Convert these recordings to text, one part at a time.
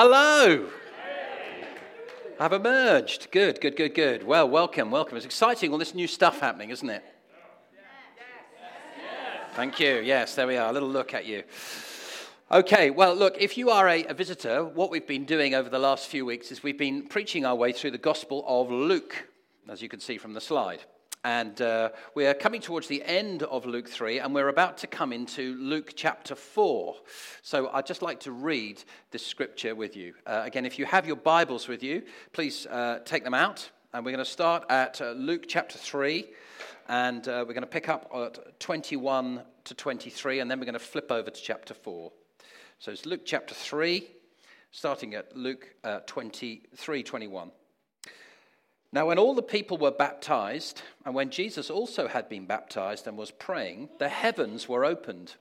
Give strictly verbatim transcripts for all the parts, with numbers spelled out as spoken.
Hello. I've emerged. Good, good, good, good. Well, welcome, welcome. It's exciting, all this new stuff happening, isn't it? Thank you. Yes, there we are. A little look at you. Okay, well, look, if you are a, a visitor, what we've been doing over the last few weeks is we've been preaching our way through the Gospel of Luke, as you can see from the slide. And uh, we are coming towards the end of Luke three, and we're about to come into Luke chapter four. So I'd just like to read this scripture with you. Uh, again, if you have your Bibles with you, please uh, take them out. And we're going to start at uh, Luke chapter three, and uh, we're going to pick up at twenty-one to twenty-three, and then we're going to flip over to chapter four. So it's Luke chapter three, starting at Luke uh, twenty-three, twenty-one. Now when all the people were baptized, and when Jesus also had been baptized and was praying, the heavens were opened,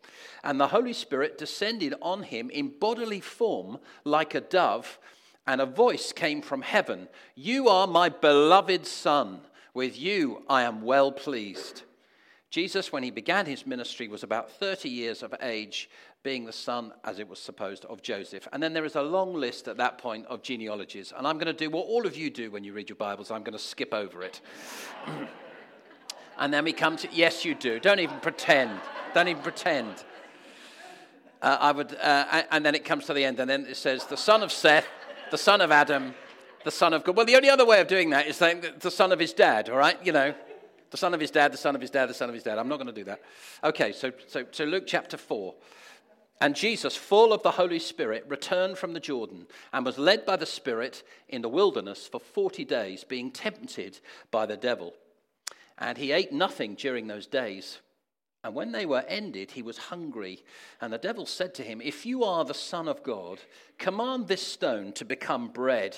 and the Holy Spirit descended on him in bodily form like a dove, and a voice came from heaven, "You are my beloved Son, with you I am well pleased." Jesus, when he began his ministry, was about thirty years of age, being the son, as it was supposed, of Joseph. And then there is a long list at that point of genealogies. And I'm going to do what all of you do when you read your Bibles. I'm going to skip over it. And then we come to, yes, you do. Don't even pretend. Don't even pretend. Uh, I would, uh, and then it comes to the end. And then it says, the son of Seth, the son of Adam, the son of God. Well, the only other way of doing that is saying the son of his dad, all right? You know. The son of his dad, the son of his dad, the son of his dad. I'm not going to do that. Okay, so, so, so Luke chapter four. And Jesus, full of the Holy Spirit, returned from the Jordan and was led by the Spirit in the wilderness for forty days, being tempted by the devil. And he ate nothing during those days. And when they were ended, he was hungry. And the devil said to him, "If you are the Son of God, command this stone to become bread."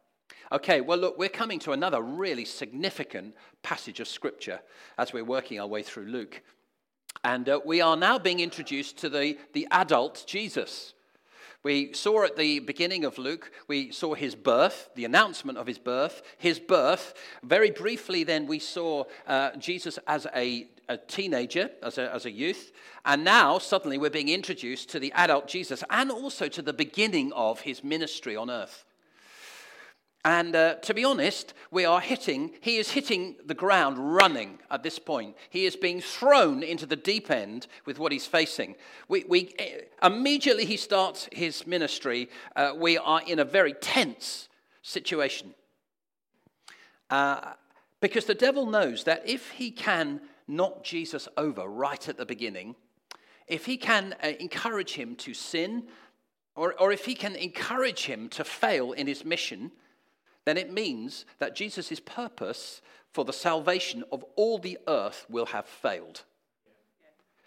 Okay, well, look, we're coming to another really significant passage of Scripture as we're working our way through Luke. And uh, we are now being introduced to the, the adult Jesus. We saw at the beginning of Luke, we saw his birth, the announcement of his birth, his birth. Very briefly then we saw uh, Jesus as a, a teenager, as a, as a youth. And now suddenly we're being introduced to the adult Jesus and also to the beginning of his ministry on earth. And uh, to be honest, we are hitting, he is hitting the ground running at this point. He is being thrown into the deep end with what he's facing. We, we immediately he starts his ministry, uh, we are in a very tense situation. Uh, because the devil knows that if he can knock Jesus over right at the beginning, if he can uh, encourage him to sin, or, or if he can encourage him to fail in his mission, then it means that Jesus' purpose for the salvation of all the earth will have failed.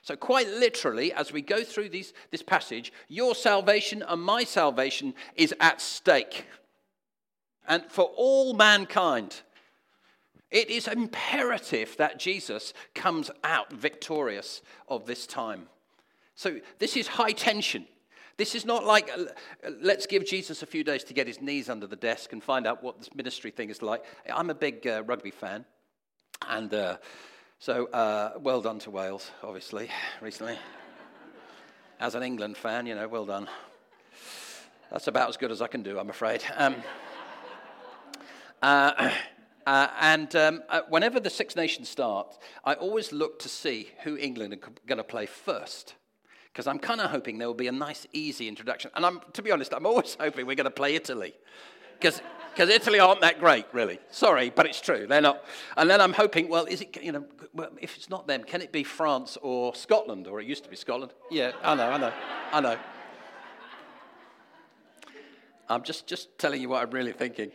So quite literally, as we go through these, this passage, your salvation and my salvation is at stake. And for all mankind, it is imperative that Jesus comes out victorious of this time. So this is high tension. This is not like, let's give Jesus a few days to get his knees under the desk and find out what this ministry thing is like. I'm a big uh, rugby fan, and uh, so uh, well done to Wales, obviously, recently. As an England fan, you know, well done. That's about as good as I can do, I'm afraid. Um, uh, uh, and um, uh, whenever the Six Nations starts, I always look to see who England are going to play first. Because I'm kind of hoping there will be a nice, easy introduction. And I'm, to be honest, I'm always hoping we're going to play Italy. Because because Italy aren't that great, really. Sorry, but it's true. They're not. And then I'm hoping, well, is it, you know, if it's not them, can it be France or Scotland? Or it used to be Scotland. Yeah, I know, I know, I know. I'm just, just telling you what I'm really thinking.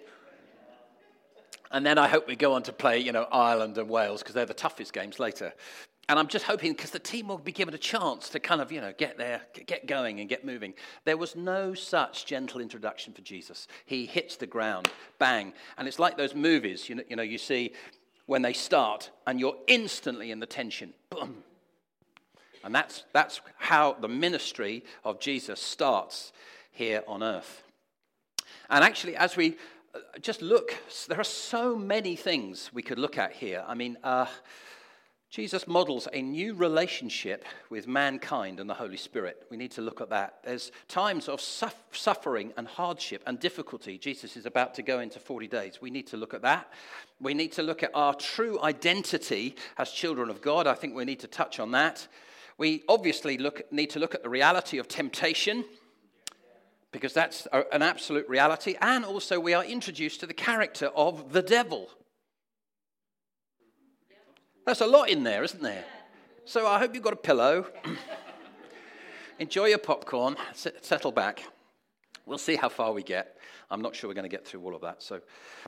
And then I hope we go on to play, you know, Ireland and Wales, because they're the toughest games later. And I'm just hoping, because the team will be given a chance to kind of, you know, get there, get going and get moving. There was no such gentle introduction for Jesus. He hits the ground, bang. And it's like those movies, you know, you know, you see when they start and you're instantly in the tension. Boom. And that's that's how the ministry of Jesus starts here on earth. And actually, as we just look, there are so many things we could look at here. I mean, uh... Jesus models a new relationship with mankind and the Holy Spirit. We need to look at that. There's times of suf- suffering and hardship and difficulty. Jesus is about to go into forty days. We need to look at that. We need to look at our true identity as children of God. I think we need to touch on that. We obviously look, need to look at the reality of temptation, because that's a, an absolute reality. And also we are introduced to the character of the devil. There's a lot in there, isn't there? So I hope you've got a pillow. Enjoy your popcorn. Sit, settle back. We'll see how far we get. I'm not sure we're going to get through all of that. So,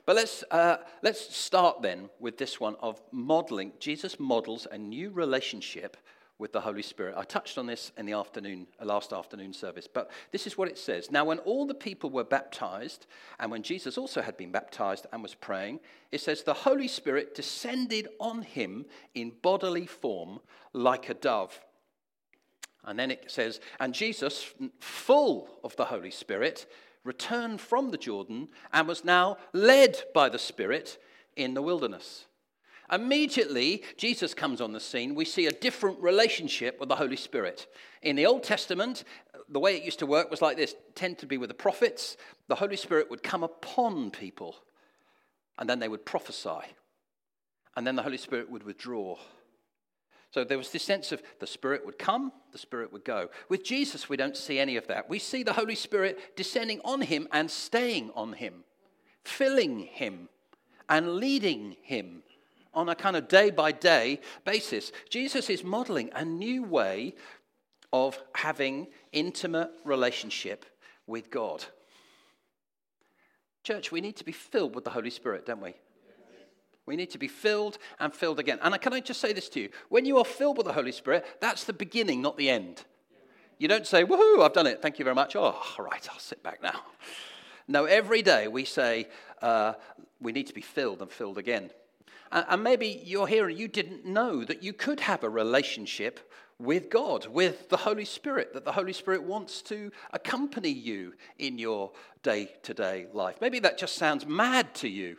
but let's uh, let's start then with this one of modeling. Jesus models a new relationship with the Holy Spirit. I touched on this in the afternoon, last afternoon service, but this is what it says. Now, when all the people were baptized, and when Jesus also had been baptized and was praying, it says, the Holy Spirit descended on him in bodily form like a dove. And then it says, and Jesus, full of the Holy Spirit, returned from the Jordan and was now led by the Spirit in the wilderness. Immediately, Jesus comes on the scene. We see a different relationship with the Holy Spirit. In the Old Testament, the way it used to work was like this. Tend to be with the prophets. The Holy Spirit would come upon people, and then they would prophesy. And then the Holy Spirit would withdraw. So there was this sense of the Spirit would come, the Spirit would go. With Jesus, we don't see any of that. We see the Holy Spirit descending on him and staying on him, filling him and leading him. On a kind of day-by-day basis, Jesus is modeling a new way of having intimate relationship with God. Church, we need to be filled with the Holy Spirit, don't we? Yes. We need to be filled and filled again. And can I just say this to you? When you are filled with the Holy Spirit, that's the beginning, not the end. You don't say, woohoo, I've done it, thank you very much. Oh, all right, I'll sit back now. No, every day we say uh, we need to be filled and filled again. And maybe you're here and you didn't know that you could have a relationship with God, with the Holy Spirit, that the Holy Spirit wants to accompany you in your day-to-day life. Maybe that just sounds mad to you,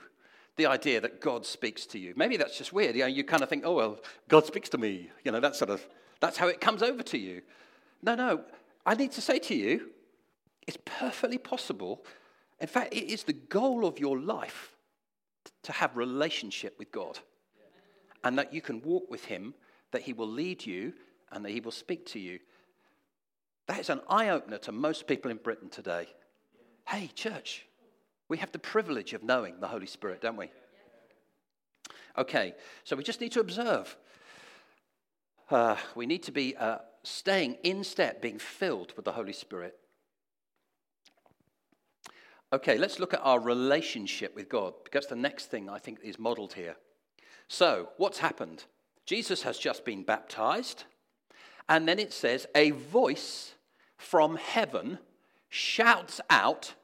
the idea that God speaks to you. Maybe that's just weird. You know, you kind of think, oh, well, God speaks to me. You know, that sort of, that's how it comes over to you. No, no, I need to say to you, it's perfectly possible. In fact, it is the goal of your life to have relationship with God, and that you can walk with him, that he will lead you, and that he will speak to you. That is an eye-opener to most people in Britain today. Hey, church, we have the privilege of knowing the Holy Spirit, don't we? Okay, so we just need to observe. Uh, we need to be uh, staying in step, being filled with the Holy Spirit. Okay, let's look at our relationship with God, because the next thing I think is modeled here. So, what's happened? Jesus has just been baptized, and then it says, a voice from heaven shouts out,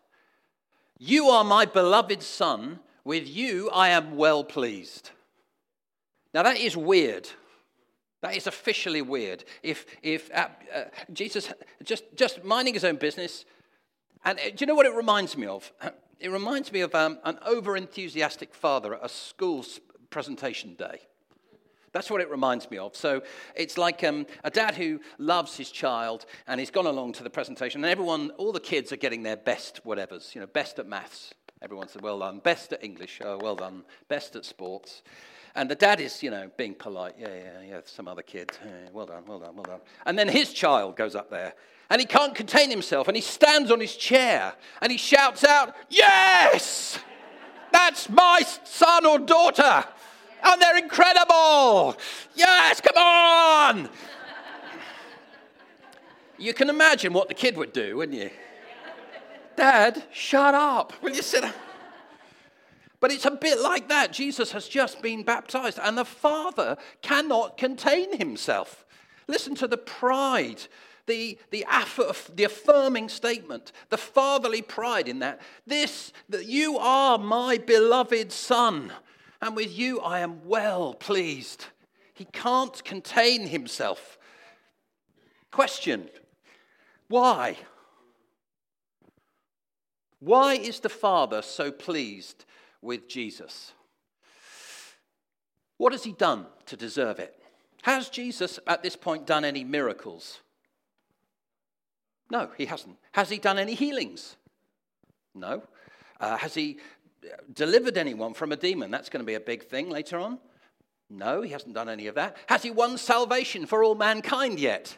you are my beloved son, with you I am well pleased. Now that is weird. That is officially weird. If if uh, uh, Jesus, just, just minding his own business. And do you know what it reminds me of? It reminds me of um, an over-enthusiastic father at a school presentation day. That's what it reminds me of. So it's like um, a dad who loves his child and he's gone along to the presentation, and everyone, all the kids are getting their best whatevers, you know, best at maths. Everyone said, well done. Best at English. Oh, well done. Best at sports. And the dad is, you know, being polite. Yeah, yeah, yeah, some other kid. Yeah, well done, well done, well done. And then his child goes up there. And he can't contain himself, and he stands on his chair, and he shouts out, yes! that's my son or daughter. And they're incredible. Yes, come on. You can imagine what the kid would do, wouldn't you? Dad, shut up. Will you sit down? But it's a bit like that. Jesus has just been baptized, and the Father cannot contain himself. Listen to the pride, the, the, aff- the affirming statement, the fatherly pride in that. This, that you are my beloved son, and with you I am well pleased. He can't contain himself. Question, why? Why is the Father so pleased with Jesus? What has he done to deserve it? Has Jesus at this point done any miracles? No, he hasn't. Has he done any healings? No. Uh, has he delivered anyone from a demon? That's going to be a big thing later on. No, he hasn't done any of that. Has he won salvation for all mankind yet?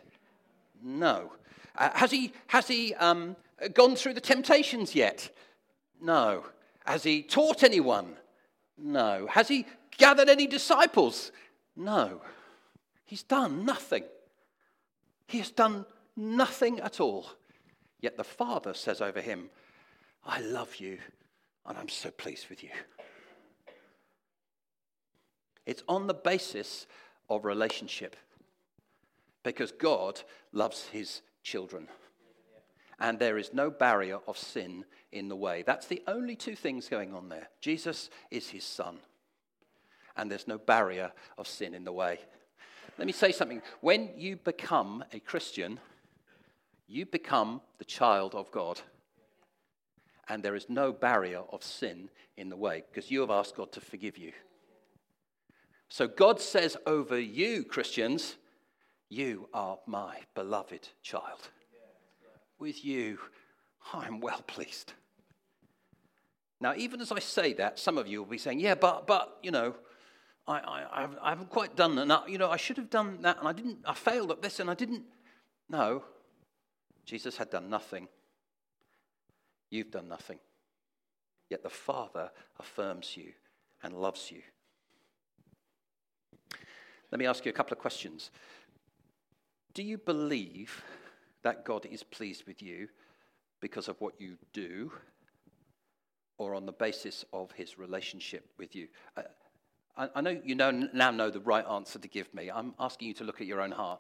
No. Uh, has he has he um, gone through the temptations yet? No. Has he taught anyone? No. Has he gathered any disciples? No. He's done nothing. He has done nothing at all. Yet the Father says over him, I love you and I'm so pleased with you. It's on the basis of relationship, because God loves his children. And there is no barrier of sin in the way. That's the only two things going on there. Jesus is his son. And there's no barrier of sin in the way. Let me say something. When you become a Christian, you become the child of God. And there is no barrier of sin in the way, because you have asked God to forgive you. So God says over you, Christians, you are my beloved child. With you, I am well pleased. Now, even as I say that, some of you will be saying, yeah, but, but you know, I, I, I haven't quite done enough. You know, I should have done that, and I didn't. I failed at this, and I didn't. No, Jesus had done nothing. You've done nothing. Yet the Father affirms you and loves you. Let me ask you a couple of questions. Do you believe that God is pleased with you because of what you do, or on the basis of his relationship with you? Uh, I, I know you know, now know the right answer to give me. I'm asking you to look at your own heart.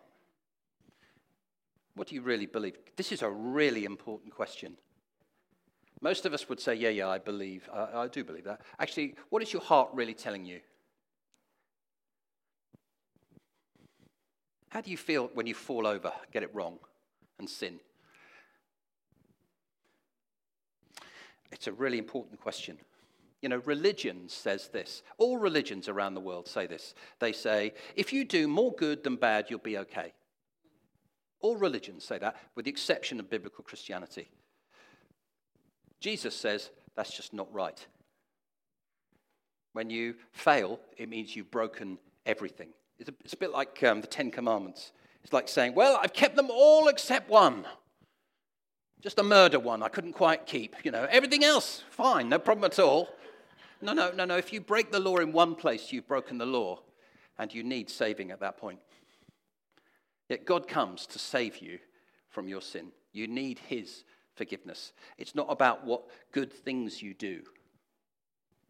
What do you really believe? This is a really important question. Most of us would say, yeah, yeah, I believe. I, I do believe that. Actually, what is your heart really telling you? How do you feel when you fall over, get it wrong? And sin? It's a really important question. You know, religion says this. All religions around the world say this. They say, if you do more good than bad, you'll be okay. All religions say that, with the exception of biblical Christianity. Jesus says, that's just not right. When you fail, it means you've broken everything. It's a, it's a bit like um, the Ten Commandments. It's like saying, well, I've kept them all except one. Just a murder one I couldn't quite keep. You know, everything else, fine, no problem at all. No, no, no, no. If you break the law in one place, you've broken the law, and you need saving at that point. Yet God comes to save you from your sin. You need his forgiveness. It's not about what good things you do,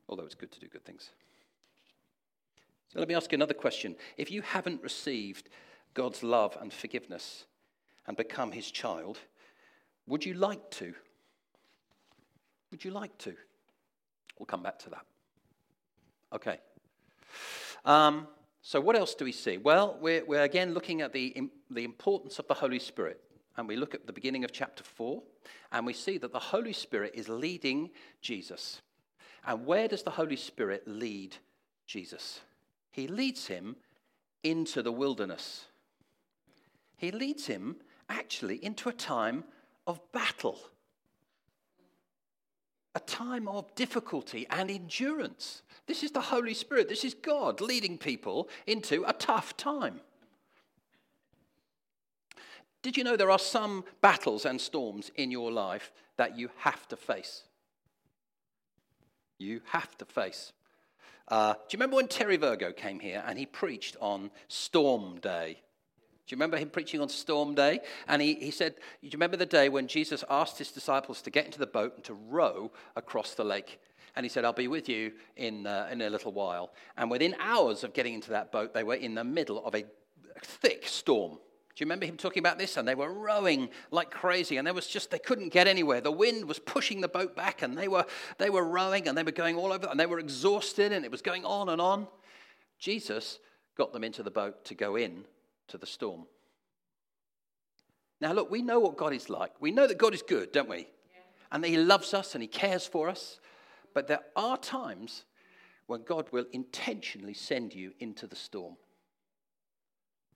although it's good to do good things. So let me ask you another question. If you haven't received God's love and forgiveness and become his child, would you like to? Would you like to? We'll come back to that. Okay. Um, so what else do we see? Well, we're, we're again looking at the, the importance of the Holy Spirit. And we look at the beginning of chapter four, and we see that the Holy Spirit is leading Jesus. And where does the Holy Spirit lead Jesus? He leads him into the wilderness. He leads him actually into a time of battle, a time of difficulty and endurance. This is the Holy Spirit. This is God leading people into a tough time. Did you know there are some battles and storms in your life that you have to face? you have to face. Uh, do you remember when Terry Virgo came here and he preached on Storm Day? Do you remember him preaching on Storm Day? And he, he said, you remember the day when Jesus asked his disciples to get into the boat and to row across the lake? And he said, I'll be with you in uh, in a little while. And within hours of getting into that boat, they were in the middle of a thick storm. Do you remember him talking about this? And they were rowing like crazy, and there was just, they couldn't get anywhere. The wind was pushing the boat back, and they were they were rowing, and they were going all over, and they were exhausted, and it was going on and on. Jesus got them into the boat to go in to the storm. Now, look, we know what God is like. We know that God is good, don't we? Yeah. And that he loves us and he cares for us. But there are times when God will intentionally send you into the storm.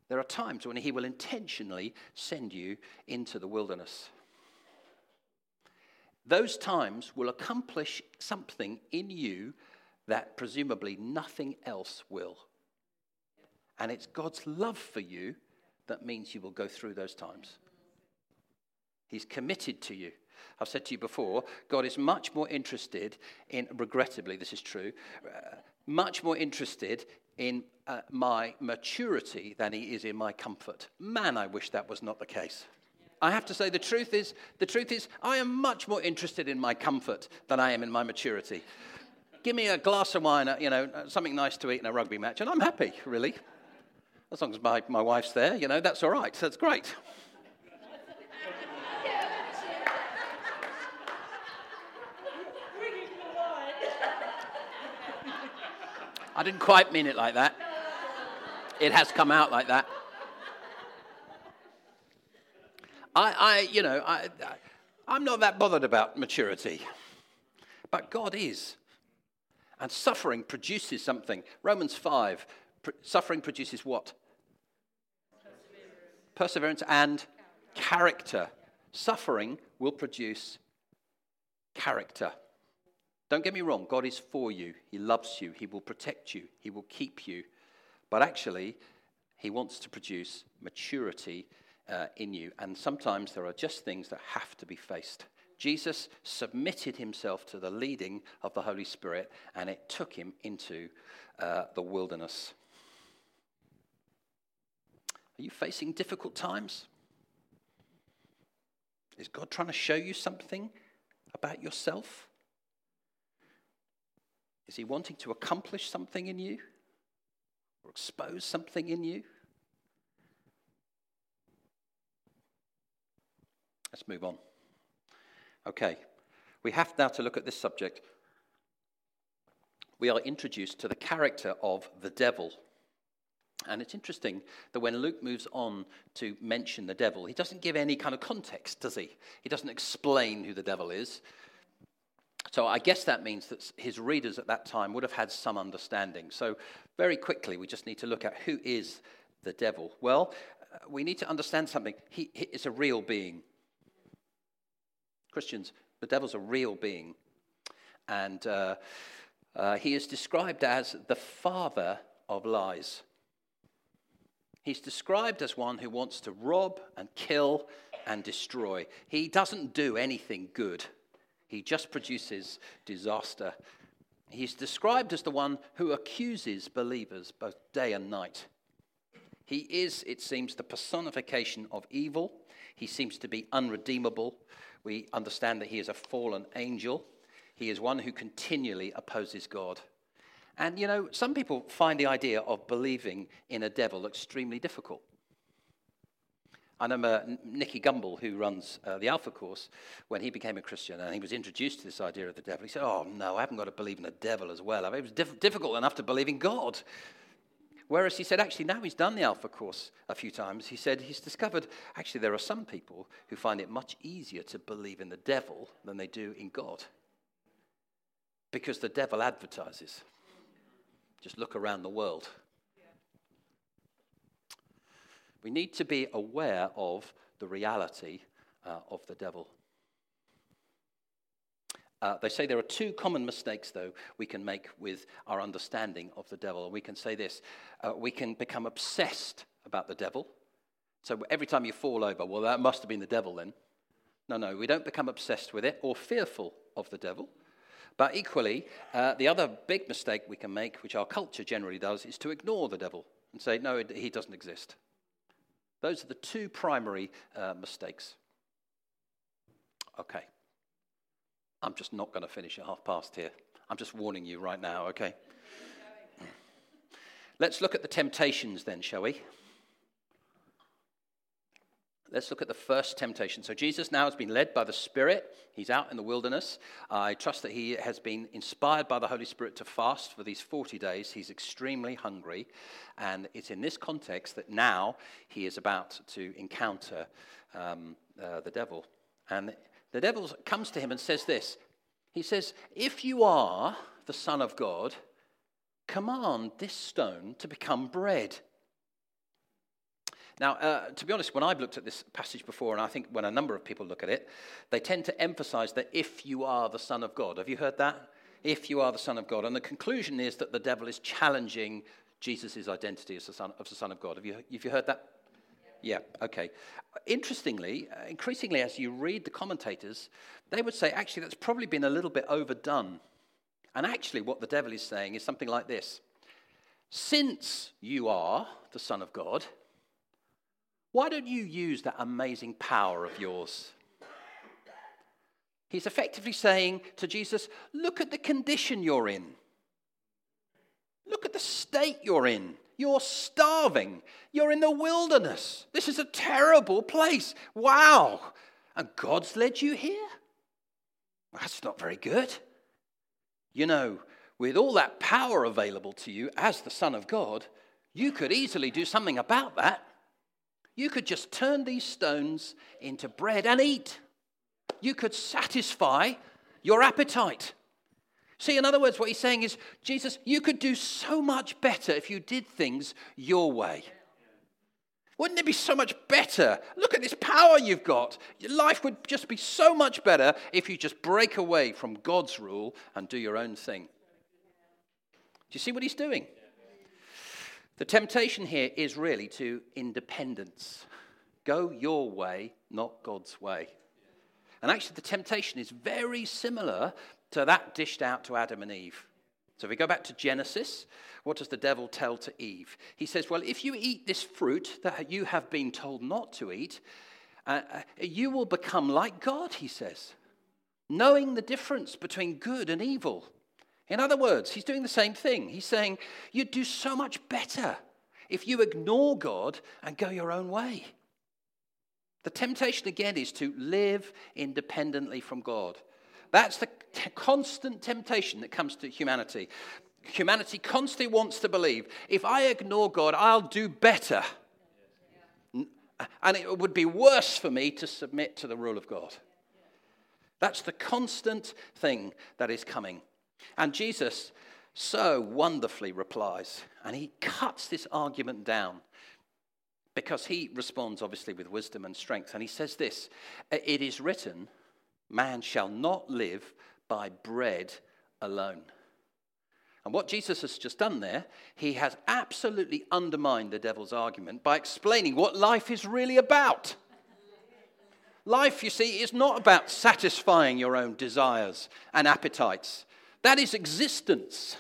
There are times when he will intentionally send you into the wilderness. Those times will accomplish something in you that presumably nothing else will. And it's God's love for you that means you will go through those times. He's committed to you. I've said to you before, God is much more interested in, regrettably this is true, uh, much more interested in uh, my maturity than he is in my comfort. Man, I wish that was not the case. I have to say the truth is, the truth is, I am much more interested in my comfort than I am in my maturity. Give me a glass of wine, you know, something nice to eat in a rugby match, and I'm happy, really. As long as my, my wife's there, you know, that's all right. That's great. I didn't quite mean it like that. It has come out like that. I, I you know, I, I, I'm not that bothered about maturity. But God is. And suffering produces something. Romans five, pr- suffering produces what? Perseverance. Perseverance and character. Suffering will produce character. Don't get me wrong, God is for you. He loves you. He will protect you. He will keep you. But actually, he wants to produce maturity uh, in you. And sometimes there are just things that have to be faced. Jesus submitted himself to the leading of the Holy Spirit, and it took him into uh, the wilderness. Are you facing difficult times? Is God trying to show you something about yourself? Is he wanting to accomplish something in you or expose something in you? Let's move on. Okay, we have now to look at this subject. We are introduced to the character of the devil. And it's interesting that when Luke moves on to mention the devil, he doesn't give any kind of context, does he? He doesn't explain who the devil is. So I guess that means that his readers at that time would have had some understanding. So very quickly, we just need to look at who is the devil. Well, we need to understand something. He, he is a real being. Christians, the devil's a real being. And uh, uh, he is described as the father of lies. He's described as one who wants to rob and kill and destroy. He doesn't do anything good. He just produces disaster. He's described as the one who accuses believers both day and night. He is, it seems, the personification of evil. He seems to be unredeemable. We understand that he is a fallen angel. He is one who continually opposes God. And, you know, some people find the idea of believing in a devil extremely difficult. I remember Nicky Gumbel, who runs uh, the Alpha Course, when he became a Christian and he was introduced to this idea of the devil, he said, oh, no, I haven't got to believe in a devil as well. I mean, it was diff- difficult enough to believe in God. Whereas he said, actually, now he's done the Alpha Course a few times, he said he's discovered, actually, there are some people who find it much easier to believe in the devil than they do in God. Because the devil advertises. Just look around the world. We need to be aware of the reality uh, of the devil. Uh, they say there are two common mistakes, though, we can make with our understanding of the devil. And we can say this, uh, we can become obsessed about the devil. So every time you fall over, well, that must have been the devil then. No, no, we don't become obsessed with it or fearful of the devil. But equally, uh, the other big mistake we can make, which our culture generally does, is to ignore the devil and say, no, it, he doesn't exist. Those are the two primary uh, mistakes. Okay. I'm just not going to finish at half past here. I'm just warning you right now, okay? Let's look at the temptations then, shall we? Let's look at the first temptation. So Jesus now has been led by the Spirit. He's out in the wilderness. I trust that he has been inspired by the Holy Spirit to fast for these forty days. He's extremely hungry. And it's in this context that now he is about to encounter um, uh, the devil. And the devil comes to him and says this. He says, if you are the Son of God, command this stone to become bread. Now, uh, to be honest, when I've looked at this passage before, and I think when a number of people look at it, they tend to emphasize that if you are the Son of God. Have you heard that? If you are the Son of God. And the conclusion is that the devil is challenging Jesus' identity as the Son of, the Son of God. Have you, have you heard that? Yeah, okay. Interestingly, increasingly as you read the commentators, they would say, actually, that's probably been a little bit overdone. And actually, what the devil is saying is something like this. Since you are the Son of God, why don't you use that amazing power of yours? He's effectively saying to Jesus, look at the condition you're in. Look at the state you're in. You're starving. You're in the wilderness. This is a terrible place. Wow. And God's led you here? That's not very good. You know, with all that power available to you as the Son of God, you could easily do something about that. You could just turn these stones into bread and eat. You could satisfy your appetite. See, in other words, what he's saying is, Jesus, you could do so much better if you did things your way. Wouldn't it be so much better? Look at this power you've got. Your life would just be so much better if you just break away from God's rule and do your own thing. Do you see what he's doing? The temptation here is really to independence. Go your way, not God's way. And actually the temptation is very similar to that dished out to Adam and Eve. So if we go back to Genesis, what does the devil tell to Eve? He says, well, if you eat this fruit that you have been told not to eat, uh, you will become like God, he says, knowing the difference between good and evil. In other words, he's doing the same thing. He's saying, you'd do so much better if you ignore God and go your own way. The temptation, again, is to live independently from God. That's the t- constant temptation that comes to humanity. Humanity constantly wants to believe, if I ignore God, I'll do better. And it would be worse for me to submit to the rule of God. That's the constant thing that is coming. And Jesus so wonderfully replies, and he cuts this argument down because he responds obviously with wisdom and strength. And he says this, it is written, man shall not live by bread alone. And what Jesus has just done there, he has absolutely undermined the devil's argument by explaining what life is really about. Life, you see, is not about satisfying your own desires and appetites. That is existence.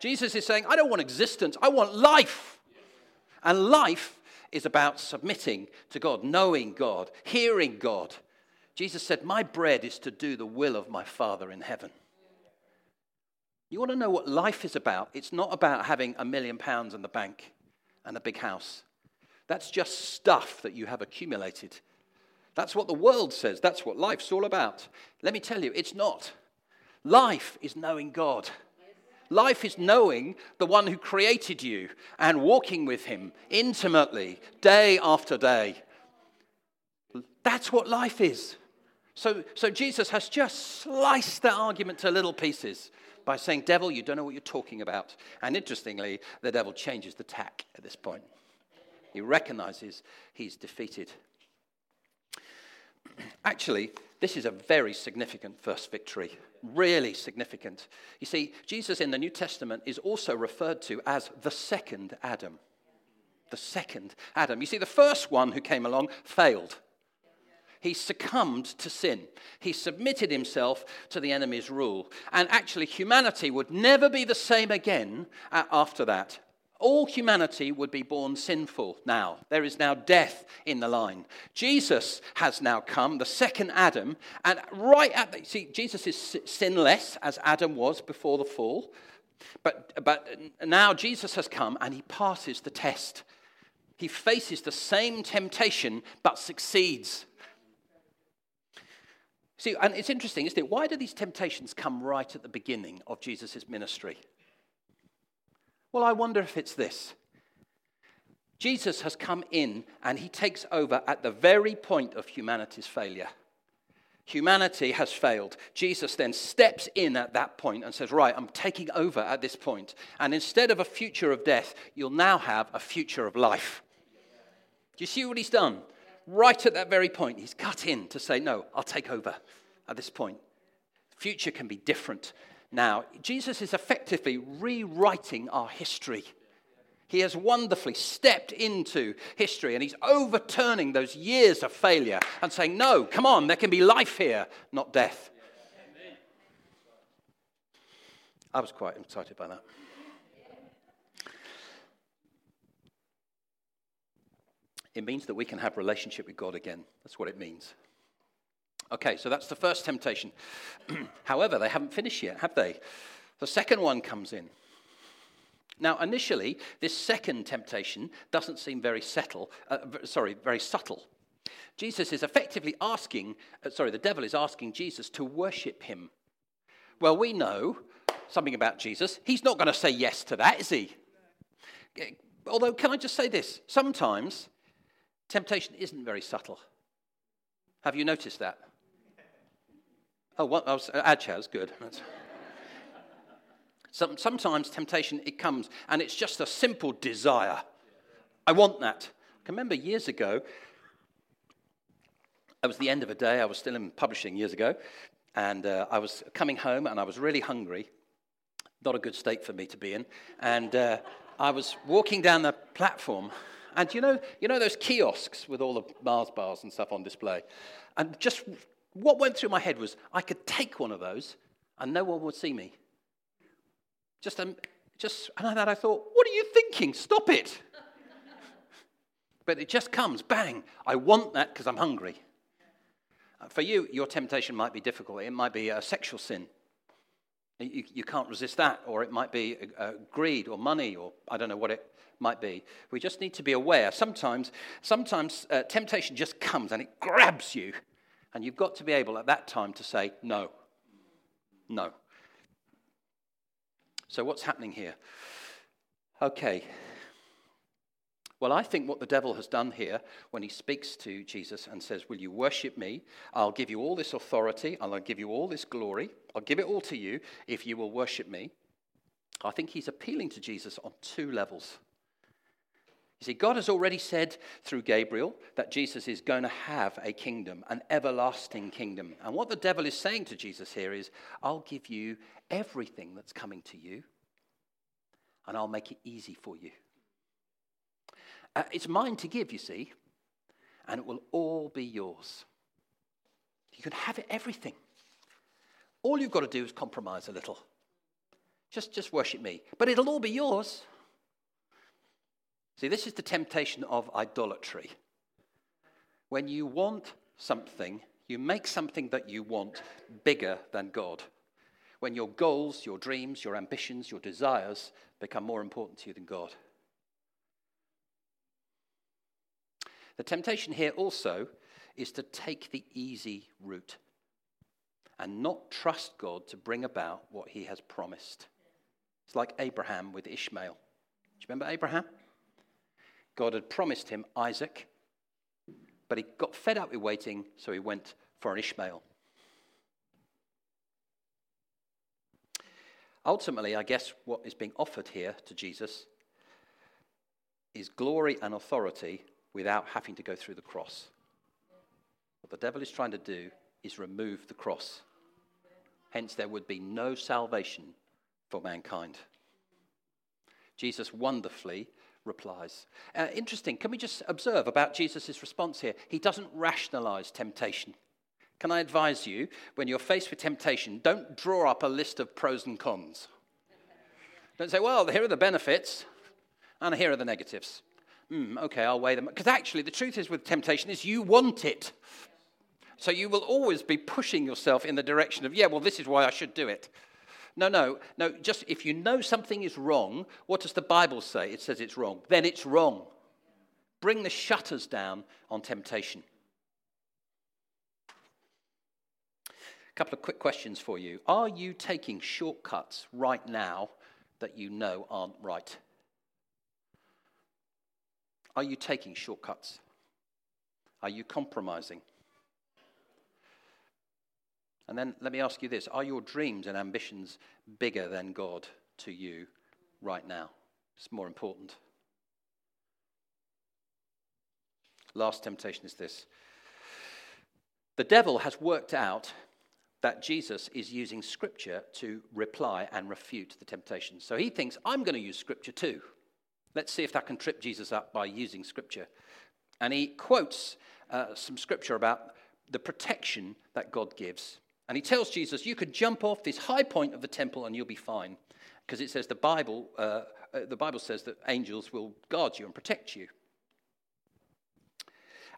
Jesus is saying, I don't want existence. I want life. And life is about submitting to God, knowing God, hearing God. Jesus said, my bread is to do the will of my Father in heaven. You want to know what life is about? It's not about having a million pounds in the bank and a big house. That's just stuff that you have accumulated. That's what the world says. That's what life's all about. Let me tell you, it's not. Life is knowing God. Life is knowing the one who created you and walking with him intimately, day after day. That's what life is. So, so Jesus has just sliced that argument to little pieces by saying, devil, you don't know what you're talking about. And interestingly, the devil changes the tack at this point. He recognizes he's defeated. Actually, this is a very significant first victory. Really significant. You see, Jesus in the New Testament is also referred to as the second Adam. The second Adam. You see, the first one who came along failed. He succumbed to sin. He submitted himself to the enemy's rule. And actually, humanity would never be the same again after that. All humanity would be born sinful now. There is now death in the line. Jesus has now come, the second Adam, and right at the... See, Jesus is sinless, as Adam was before the fall. But, but now Jesus has come and he passes the test. He faces the same temptation but succeeds. See, and it's interesting, isn't it? Why do these temptations come right at the beginning of Jesus' ministry? Well, I wonder if it's this. Jesus has come in and he takes over at the very point of humanity's failure. Humanity has failed. Jesus then steps in at that point and says, right, I'm taking over at this point. And instead of a future of death, you'll now have a future of life. Do you see what he's done? Right at that very point, he's cut in to say, no, I'll take over at this point. The future can be different. Now, Jesus is effectively rewriting our history. He has wonderfully stepped into history and he's overturning those years of failure and saying, no, come on, there can be life here, not death. Amen. I was quite excited by that. It means that we can have relationship with God again. That's what it means. Okay, so that's the first temptation. However, they haven't finished yet, have they? The second one comes in. Now, initially, this second temptation doesn't seem very subtle. Uh, sorry, very subtle. Jesus is effectively asking, uh, sorry, the devil is asking Jesus to worship him. Well, we know something about Jesus. He's not going to say yes to that, is he? Although, can I just say this? Sometimes temptation isn't very subtle. Have you noticed that? Oh, well, I was, uh, Adchaz, good. That's... Sometimes temptation, it comes, and it's just a simple desire. I want that. I can remember years ago, it was the end of a day, I was still in publishing years ago, and uh, I was coming home, and I was really hungry. Not a good state for me to be in. And uh, I was walking down the platform, and you know, you know those kiosks with all the Mars bars and stuff on display? And just what went through my head was, I could take one of those, and no one would see me. Just, um, just, and then I thought, what are you thinking? Stop it. But it just comes, bang. I want that because I'm hungry. Uh, for you, your temptation might be difficult. It might be a sexual sin. You, you can't resist that. Or it might be uh, greed or money or I don't know what it might be. We just need to be aware. Sometimes, sometimes uh, temptation just comes and it grabs you. And you've got to be able at that time to say, no, no. So what's happening here? Okay. Well, I think what the devil has done here when he speaks to Jesus and says, will you worship me? I'll give you all this authority. I'll give you all this glory. I'll give it all to you if you will worship me. I think he's appealing to Jesus on two levels. You see, God has already said through Gabriel that Jesus is going to have a kingdom, an everlasting kingdom. And what the devil is saying to Jesus here is, I'll give you everything that's coming to you, and I'll make it easy for you. Uh, it's mine to give, you see, and it will all be yours. You can have it, everything. All you've got to do is compromise a little. Just, just worship me, but it'll all be yours. See, this is the temptation of idolatry. When you want something, you make something that you want bigger than God. When your goals, your dreams, your ambitions, your desires become more important to you than God. The temptation here also is to take the easy route and not trust God to bring about what he has promised. It's like Abraham with Ishmael. Do you remember Abraham? God had promised him Isaac, but he got fed up with waiting, so he went for an Ishmael. Ultimately, I guess what is being offered here to Jesus is glory and authority without having to go through the cross. What the devil is trying to do is remove the cross. Hence, there would be no salvation for mankind. Jesus wonderfully replies. Uh, interesting. Can we just observe about Jesus' response here? He doesn't rationalize temptation. Can I advise you, when you're faced with temptation, don't draw up a list of pros and cons. Don't say, well, here are the benefits and here are the negatives. Mm, okay, I'll weigh them. Because actually, the truth is with temptation is you want it. So you will always be pushing yourself in the direction of, yeah, well, this is why I should do it. No, no, no, just if you know something is wrong, what does the Bible say? It says it's wrong. Then it's wrong. Bring the shutters down on temptation. A couple of quick questions for you. Are you taking shortcuts right now that you know aren't right? Are you taking shortcuts? Are you compromising? And then let me ask you this. Are your dreams and ambitions bigger than God to you right now? It's more important. Last temptation is this. The devil has worked out that Jesus is using Scripture to reply and refute the temptation. So he thinks, I'm going to use Scripture too. Let's see if that can trip Jesus up by using Scripture. And he quotes uh, some Scripture about the protection that God gives. And he tells Jesus, you could jump off this high point of the temple and you'll be fine. Because it says the Bible, uh, the Bible says that angels will guard you and protect you.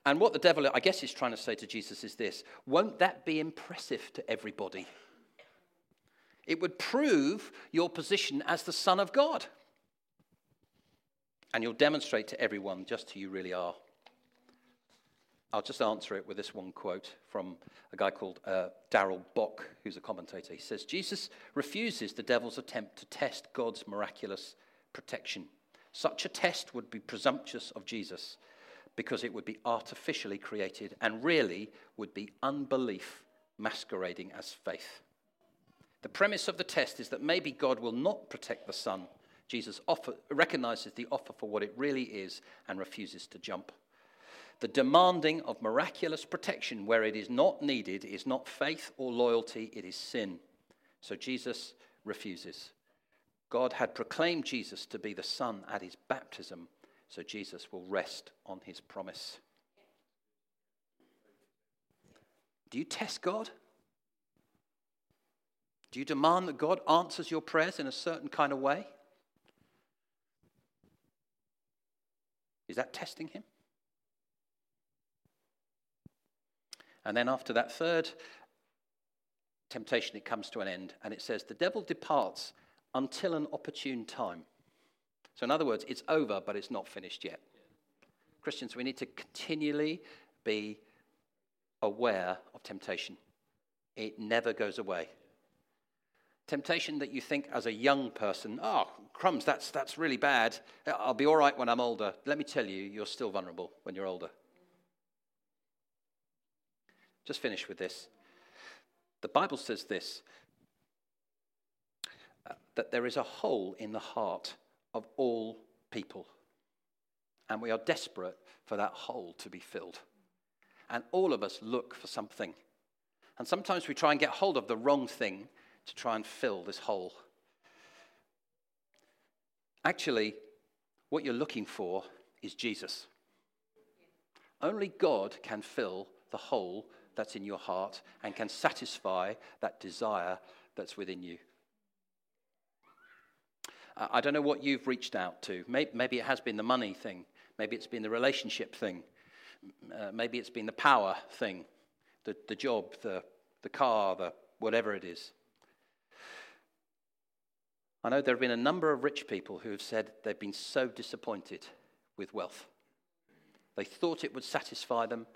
And what the devil, I guess, is trying to say to Jesus is this. Won't that be impressive to everybody? It would prove your position as the Son of God. And you'll demonstrate to everyone just who you really are. I'll just answer it with this one quote from a guy called uh, Darrell Bock, who's a commentator. He says, Jesus refuses the devil's attempt to test God's miraculous protection. Such a test would be presumptuous of Jesus because it would be artificially created and really would be unbelief masquerading as faith. The premise of the test is that maybe God will not protect the Son. Jesus offer, recognizes the offer for what it really is and refuses to jump. The demanding of miraculous protection where it is not needed is not faith or loyalty, it is sin. So Jesus refuses. God had proclaimed Jesus to be the Son at his baptism, so Jesus will rest on his promise. Do you test God? Do you demand that God answers your prayers in a certain kind of way? Is that testing him? And then after that third temptation, it comes to an end. And it says, the devil departs until an opportune time. So in other words, it's over, but it's not finished yet. Christians, we need to continually be aware of temptation. It never goes away. Temptation that you think as a young person, oh, crumbs, that's, that's really bad. I'll be all right when I'm older. Let me tell you, you're still vulnerable when you're older. Just finish with this. The Bible says this, uh, that there is a hole in the heart of all people. And we are desperate for that hole to be filled. And all of us look for something. And sometimes we try and get hold of the wrong thing to try and fill this hole. Actually, what you're looking for is Jesus. Only God can fill the hole that's in your heart and can satisfy that desire that's within you. Uh, I don't know what you've reached out to. Maybe, maybe it has been the money thing. Maybe it's been the relationship thing. Uh, maybe it's been the power thing, the, the job, the, the car, the whatever it is. I know there have been a number of rich people who have said they've been so disappointed with wealth. They thought it would satisfy them.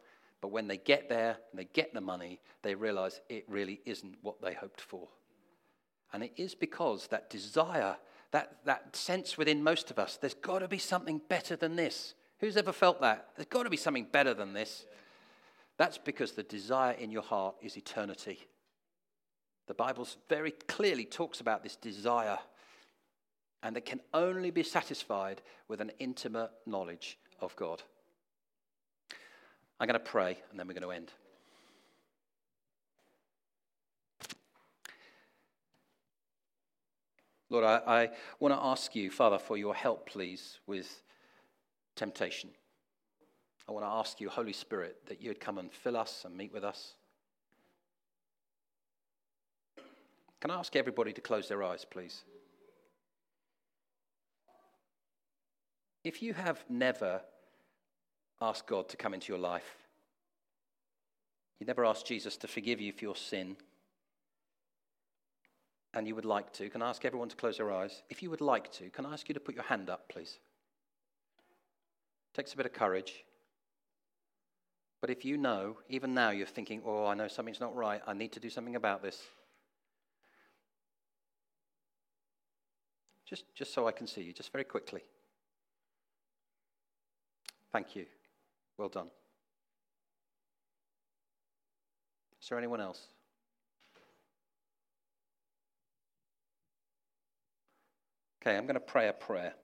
But when they get there and they get the money, they realize it really isn't what they hoped for. And it is because that desire, that, that sense within most of us, there's got to be something better than this. Who's ever felt that? There's got to be something better than this. That's because the desire in your heart is eternity. The Bible very clearly talks about this desire. And it can only be satisfied with an intimate knowledge of God. I'm going to pray, and then we're going to end. Lord, I, I want to ask you, Father, for your help, please, with temptation. I want to ask you, Holy Spirit, that you would come and fill us and meet with us. Can I ask everybody to close their eyes, please? If you have never asked God to come into your life, you never asked Jesus to forgive you for your sin, and you would like to, can I ask everyone to close their eyes? If you would like to, can I ask you to put your hand up, please? It takes a bit of courage. But if you know, even now you're thinking, oh, I know something's not right, I need to do something about this. Just, just so I can see you, just very quickly. Thank you. Well done. Is there anyone else? Okay, I'm going to pray a prayer.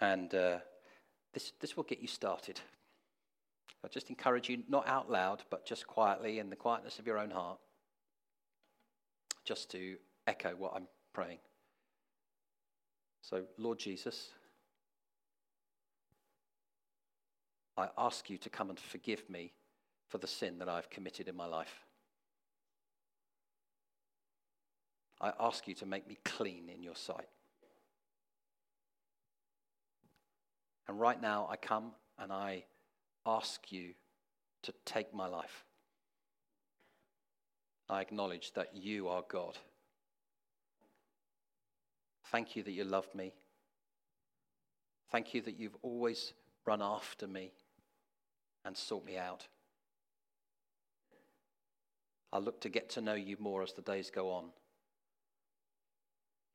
And uh, this, this will get you started. I just encourage you, not out loud, but just quietly, in the quietness of your own heart, just to echo what I'm praying. So, Lord Jesus, I ask you to come and forgive me for the sin that I've committed in my life. I ask you to make me clean in your sight. And right now I come and I ask you to take my life. I acknowledge that you are God. Thank you that you love me. Thank you that you've always run after me and sort me out. I look to get to know you more as the days go on,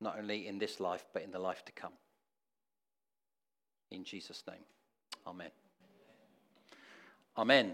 not only in this life, but in the life to come. In Jesus' name, amen. Amen.